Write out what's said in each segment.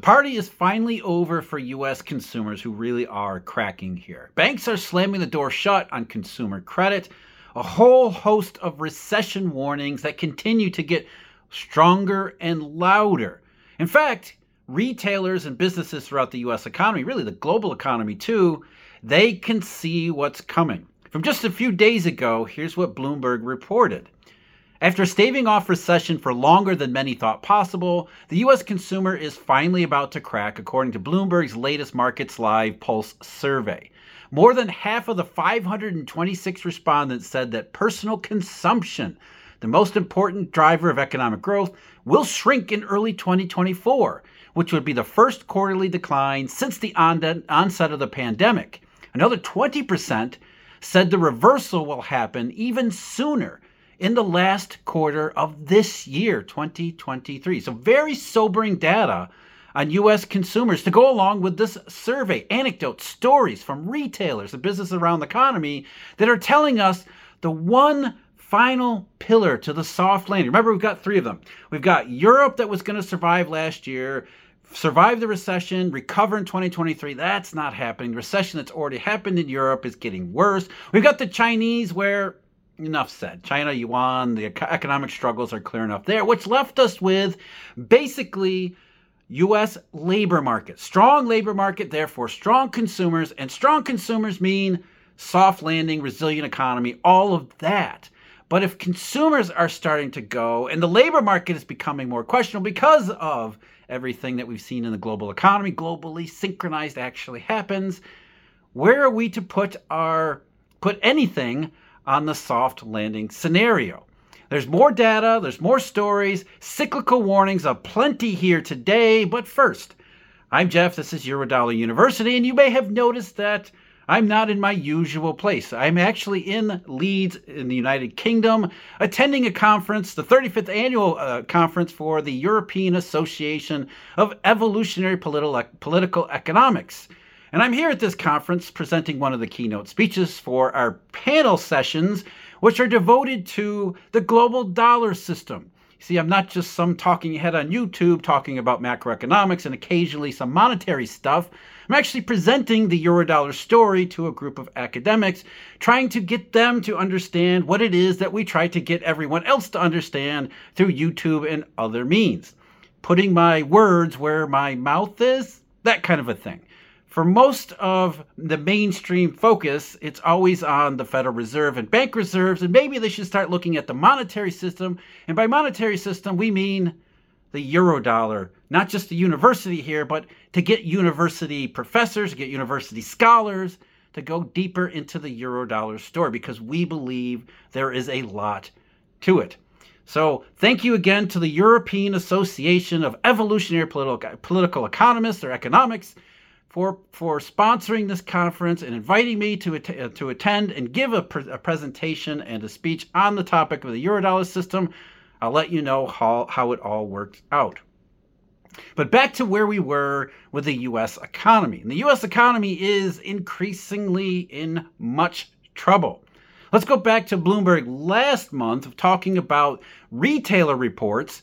The party is finally over for U.S. consumers who really are cracking here. Banks are slamming the door shut on consumer credit. A whole host of recession warnings that continue to get stronger and louder. In fact, retailers and businesses throughout the U.S. economy, really the global economy too, they can see what's coming. From just a few days ago, here's what Bloomberg reported. After staving off recession for longer than many thought possible, the U.S. consumer is finally about to crack, according to Bloomberg's latest Markets Live Pulse survey. More than half of the 526 respondents said that personal consumption, the most important driver of economic growth, will shrink in early 2024, which would be the first quarterly decline since the onset of the pandemic. Another 20% said the reversal will happen even sooner, in the last quarter of this year, 2023. So very sobering data on U.S. consumers to go along with this survey. Anecdotes, stories from retailers and businesses around the economy that are telling us the one final pillar to the soft landing. Remember, we've got three of them. We've got Europe that was going to survive last year, survive the recession, recover in 2023. That's not happening. The recession that's already happened in Europe is getting worse. We've got the Chinese where... enough said. China, yuan, the economic struggles are clear enough there, which left us with basically U.S. labor market. Strong labor market, therefore strong consumers, and strong consumers mean soft landing, resilient economy, all of that. But if consumers are starting to go, and the labor market is becoming more questionable because of everything that we've seen in the global economy, globally synchronized actually happens, where are we to put anything on the soft landing scenario? There's more data, there's more stories, cyclical warnings aplenty here today. But first, I'm Jeff, this is Eurodollar University, and you may have noticed that I'm not in my usual place. I'm actually in Leeds in the United Kingdom, attending a conference, the 35th annual conference for the European Association of Evolutionary Political Economics. And I'm here at this conference presenting one of the keynote speeches for our panel sessions, which are devoted to the global dollar system. See, I'm not just some talking head on YouTube talking about macroeconomics and occasionally some monetary stuff. I'm actually presenting the Eurodollar story to a group of academics, trying to get them to understand what it is that we try to get everyone else to understand through YouTube and other means. Putting my words where my mouth is, that kind of a thing. For most of the mainstream focus, it's always on the Federal Reserve and bank reserves, and maybe they should start looking at the monetary system. And by monetary system, we mean the Eurodollar, not just the university here, but to get university professors, to get university scholars to go deeper into the Eurodollar story, because we believe there is a lot to it. So thank you again to the European Association of Evolutionary Political Economists or Economics for sponsoring this conference and inviting me to attend and give a presentation and a speech on the topic of the Eurodollar system. I'll let you know how it all works out. But back to where we were with the U.S. economy. And the U.S. economy is increasingly in much trouble. Let's go back to Bloomberg last month of talking about retailer reports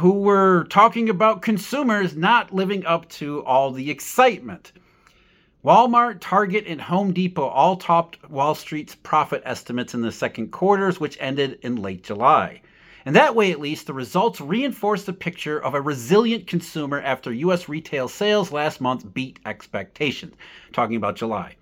who were talking about consumers not living up to all the excitement. Walmart, Target, and Home Depot all topped Wall Street's profit estimates in the second quarters, which ended in late July. And that way, at least, the results reinforce the picture of a resilient consumer after U.S. retail sales last month beat expectations. Talking about July.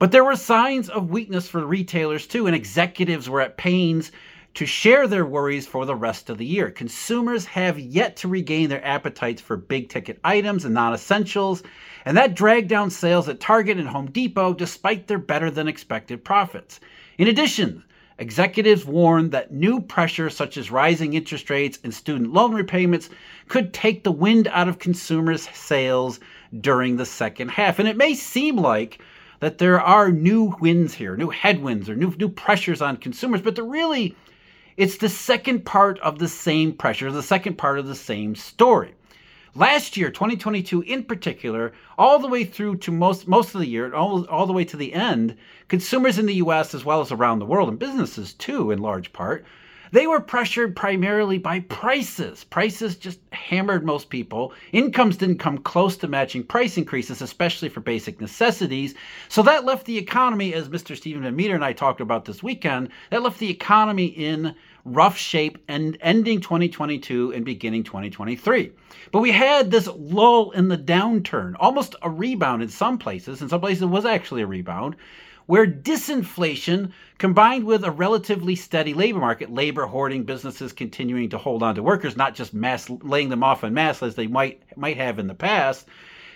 But there were signs of weakness for retailers, too, and executives were at pains to share their worries for the rest of the year. Consumers have yet to regain their appetites for big-ticket items and non-essentials, and that dragged down sales at Target and Home Depot despite their better-than-expected profits. In addition, executives warned that new pressures such as rising interest rates and student loan repayments could take the wind out of consumers' sales during the second half. And it may seem like that there are new winds here, new headwinds or new pressures on consumers, but they're really... it's the second part of the same pressure, the second part of the same story. Last year, 2022 in particular, all the way through to most of the year, all the way to the end, consumers in the U.S. as well as around the world, and businesses too in large part, They were pressured primarily by prices. Prices just hammered most people. Incomes didn't come close to matching price increases, especially for basic necessities. So that left the economy, as Mr. Stephen Van Meter and I talked about this weekend, that left the economy in rough shape and ending 2022 and beginning 2023. But we had this lull in the downturn, almost a rebound in some places. In some places it was actually a rebound, where disinflation combined with a relatively steady labor market, labor hoarding, businesses continuing to hold on to workers, not just mass laying them off en masse as they might have in the past.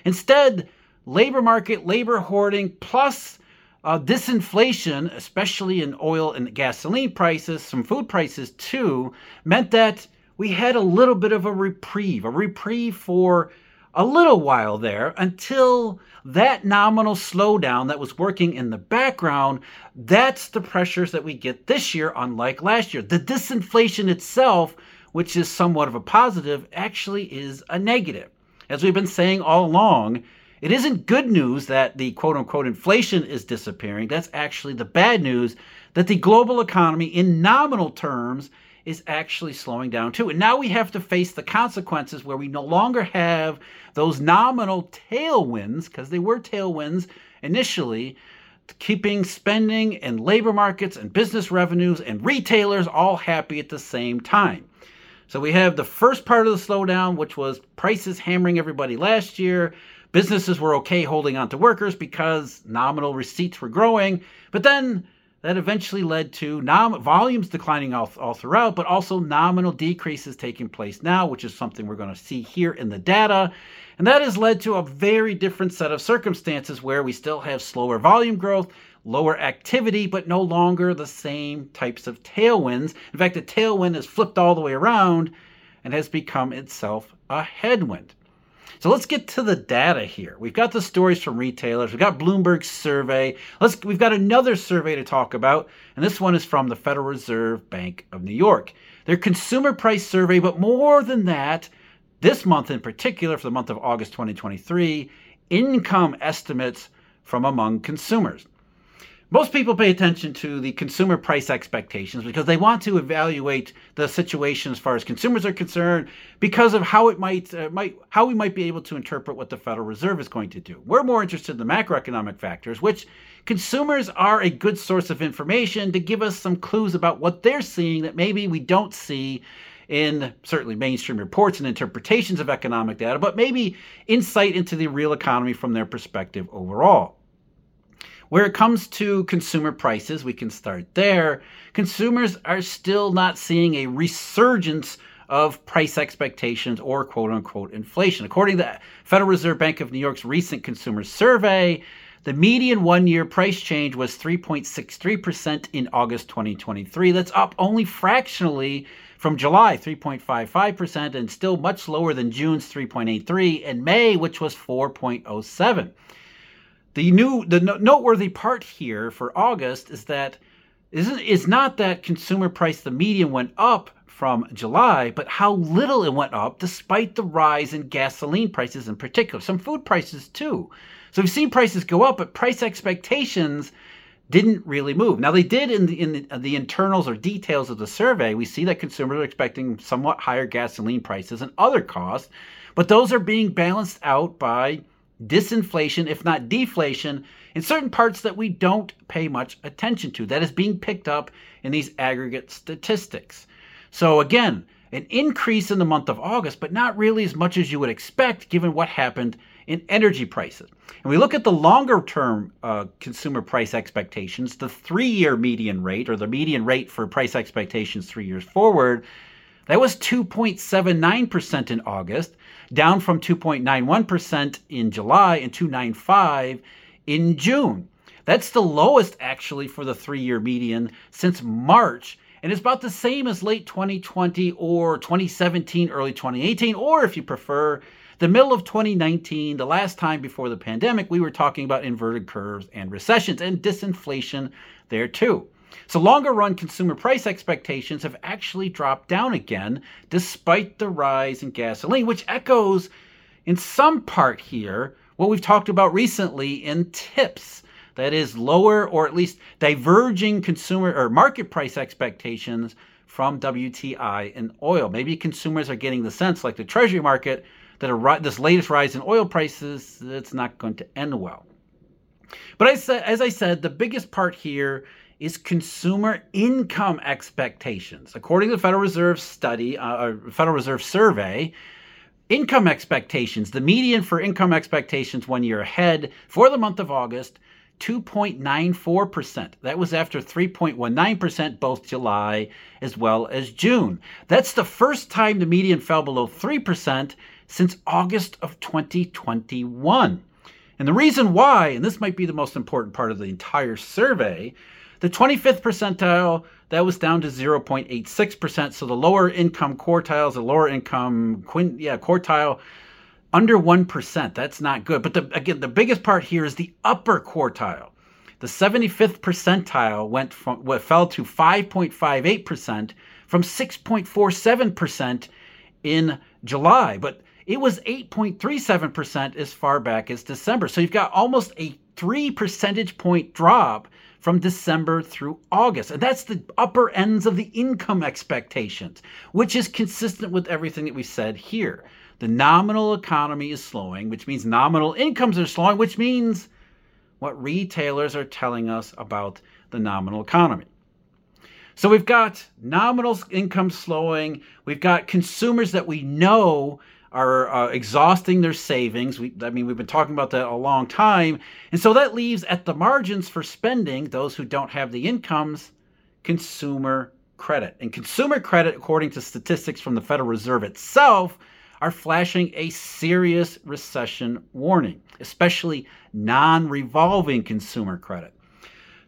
Instead, labor market, labor hoarding, plus disinflation, especially in oil and gasoline prices, some food prices too, meant that we had a little bit of a reprieve for a little while there, until that nominal slowdown that was working in the background, that's the pressures that we get this year, unlike last year. The disinflation itself, which is somewhat of a positive, actually is a negative. As we've been saying all along, it isn't good news that the quote-unquote inflation is disappearing. That's actually the bad news, that the global economy in nominal terms is actually slowing down too. And now we have to face the consequences where we no longer have those nominal tailwinds, because they were tailwinds initially, keeping spending and labor markets and business revenues and retailers all happy at the same time. So we have the first part of the slowdown, which was prices hammering everybody last year. Businesses were okay holding on to workers because nominal receipts were growing, but then that eventually led to volumes declining all throughout, but also nominal decreases taking place now, which is something we're going to see here in the data. And that has led to a very different set of circumstances where we still have slower volume growth, lower activity, but no longer the same types of tailwinds. In fact, the tailwind has flipped all the way around and has become itself a headwind. So let's get to the data here. We've got the stories from retailers. We've got Bloomberg's survey. We've got another survey to talk about, and this one is from the Federal Reserve Bank of New York. Their consumer price survey, but more than that, this month in particular, for the month of August 2023, income estimates from among consumers. Most people pay attention to the consumer price expectations because they want to evaluate the situation as far as consumers are concerned because of how it how we might be able to interpret what the Federal Reserve is going to do. We're more interested in the macroeconomic factors, which consumers are a good source of information to give us some clues about what they're seeing that maybe we don't see in certainly mainstream reports and interpretations of economic data, but maybe insight into the real economy from their perspective overall. Where it comes to consumer prices, we can start there. Consumers are still not seeing a resurgence of price expectations or quote-unquote inflation. According to the Federal Reserve Bank of New York's recent consumer survey, the median one-year price change was 3.63% in August 2023. That's up only fractionally from July, 3.55%, and still much lower than June's 3.83% and May, which was 4.07%. The noteworthy part here for August is that it's not that consumer price, the median, went up from July, but how little it went up despite the rise in gasoline prices in particular, some food prices too. So we've seen prices go up, but price expectations didn't really move. Now they did in the internals or details of the survey. We see that consumers are expecting somewhat higher gasoline prices and other costs, but those are being balanced out by disinflation, if not deflation, in certain parts that we don't pay much attention to. That is being picked up in these aggregate statistics. So again, an increase in the month of August, but not really as much as you would expect given what happened in energy prices. And we look at the longer term consumer price expectations, the 3-year median rate or the median rate for price expectations 3 years forward. That was 2.79% in August, down from 2.91% in July and 2.95% in June. That's the lowest actually for the 3-year median since March, and it's about the same as late 2020 or 2017, early 2018, or if you prefer, the middle of 2019, the last time before the pandemic, we were talking about inverted curves and recessions and disinflation there too. So longer run consumer price expectations have actually dropped down again, despite the rise in gasoline, which echoes in some part here what we've talked about recently in TIPS. That is lower or at least diverging consumer or market price expectations from WTI and oil. Maybe consumers are getting the sense, like the Treasury market, that this latest rise in oil prices, it's not going to end well. But as I said, the biggest part here is consumer income expectations. According to the Federal Reserve study, Federal Reserve survey, income expectations, the median for income expectations 1 year ahead for the month of August, 2.94%. That was after 3.19% both July as well as June. That's the first time the median fell below 3% since August of 2021. And the reason why, and this might be the most important part of the entire survey, the 25th percentile, that was down to 0.86%. So the lower income quartiles, the lower income quartile, under 1%. That's not good. But again, the biggest part here is the upper quartile. The 75th percentile fell to 5.58% from 6.47% in July. But it was 8.37% as far back as December. So you've got almost a 3 percentage point drop from December through August. And that's the upper ends of the income expectations, which is consistent with everything that we've said here. The nominal economy is slowing, which means nominal incomes are slowing, which means what retailers are telling us about the nominal economy. So we've got nominal income slowing. We've got consumers that we know are exhausting their savings. We've been talking about that a long time. And so that leaves at the margins for spending, those who don't have the incomes, consumer credit. And consumer credit, according to statistics from the Federal Reserve itself, are flashing a serious recession warning, especially non-revolving consumer credit.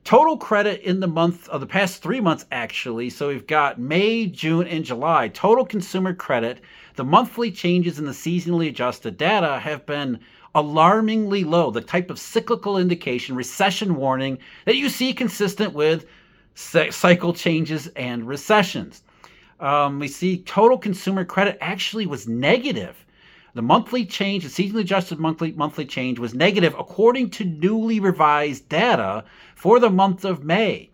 Total credit in the past 3 months, actually, so we've got May, June, and July. Total consumer credit, the monthly changes in the seasonally adjusted data have been alarmingly low, the type of cyclical indication, recession warning that you see consistent with cycle changes and recessions. We see total consumer credit actually was negative. The monthly change, the seasonally adjusted monthly change was negative according to newly revised data for the month of May.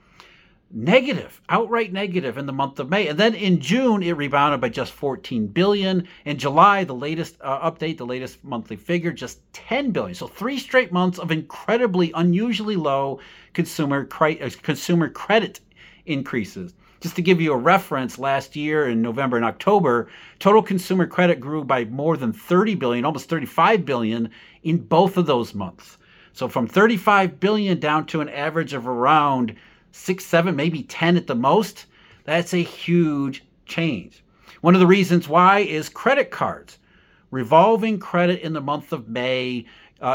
Negative, outright negative in the month of May. And then in June, it rebounded by just 14 billion. In July, the latest update, the latest monthly figure, just 10 billion. So 3 straight months of incredibly, unusually low consumer credit increases. Just to give you a reference, last year in November and October, total consumer credit grew by more than 30 billion, almost 35 billion in both of those months. So from 35 billion down to an average of around 6, 7, maybe 10 at the most, that's a huge change. One of the reasons why is credit cards. Revolving credit in the month of May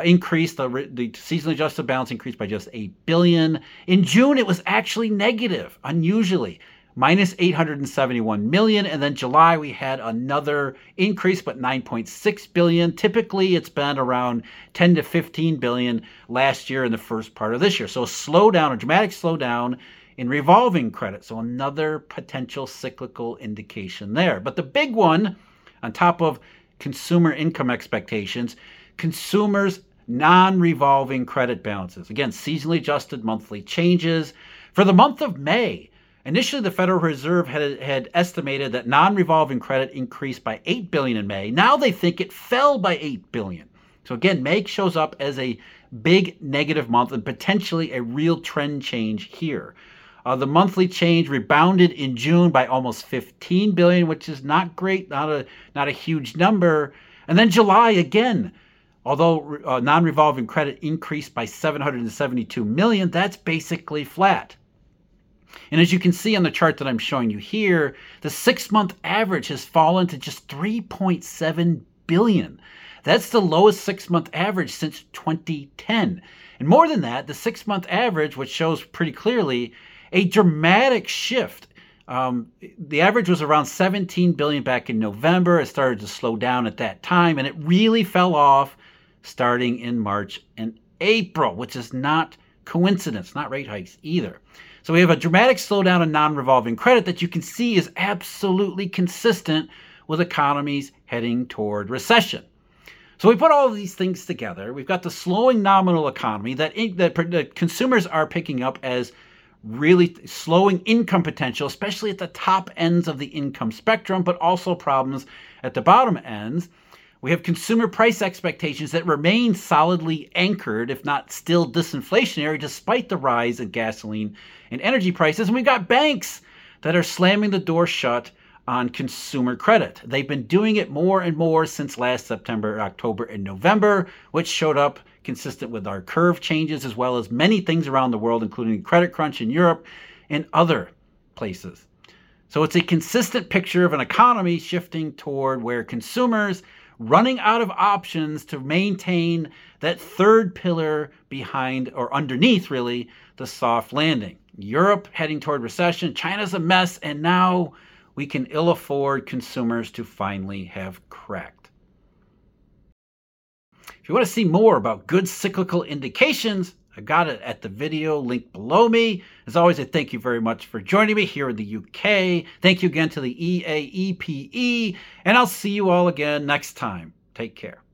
increased, the seasonally adjusted balance increased by just 8 billion. In June, it was actually negative, unusually. Minus 871 million. And then July, we had another increase, but 9.6 billion. Typically, it's been around 10 to 15 billion last year and the first part of this year. So a slowdown, a dramatic slowdown in revolving credit. So another potential cyclical indication there. But the big one, on top of consumer income expectations, consumers' non-revolving credit balances. Again, seasonally adjusted monthly changes. For the month of May, initially, the Federal Reserve had estimated that non-revolving credit increased by 8 billion in May. Now they think it fell by 8 billion. So again, May shows up as a big negative month and potentially a real trend change here. The monthly change rebounded in June by almost 15 billion, which is not great, not a huge number. And then July again, although non-revolving credit increased by 772 million, that's basically flat. And as you can see on the chart that I'm showing you here, the 6-month average has fallen to just 3.7 billion. That's the lowest 6-month average since 2010. And more than that, the 6-month average, which shows pretty clearly a dramatic shift. The average was around 17 billion back in November. It started to slow down at that time, and it really fell off starting in March and April, which is not coincidence, not rate hikes either. So we have a dramatic slowdown in non-revolving credit that you can see is absolutely consistent with economies heading toward recession. So we put all of these things together. We've got the slowing nominal economy that consumers are picking up as really slowing income potential, especially at the top ends of the income spectrum, but also problems at the bottom ends. We have consumer price expectations that remain solidly anchored, if not still disinflationary, despite the rise in gasoline and energy prices. And we've got banks that are slamming the door shut on consumer credit. They've been doing it more and more since last September, October, and November, which showed up consistent with our curve changes, as well as many things around the world, including credit crunch in Europe and other places. So it's a consistent picture of an economy shifting toward where consumers running out of options to maintain that third pillar behind, or underneath really, the soft landing. Europe heading toward recession, China's a mess, and now we can ill afford consumers to finally have cracked. If you want to see more about good cyclical indications, I got it at the video link below me. As always, I thank you very much for joining me here in the UK. Thank you again to the EAEPE, and I'll see you all again next time. Take care.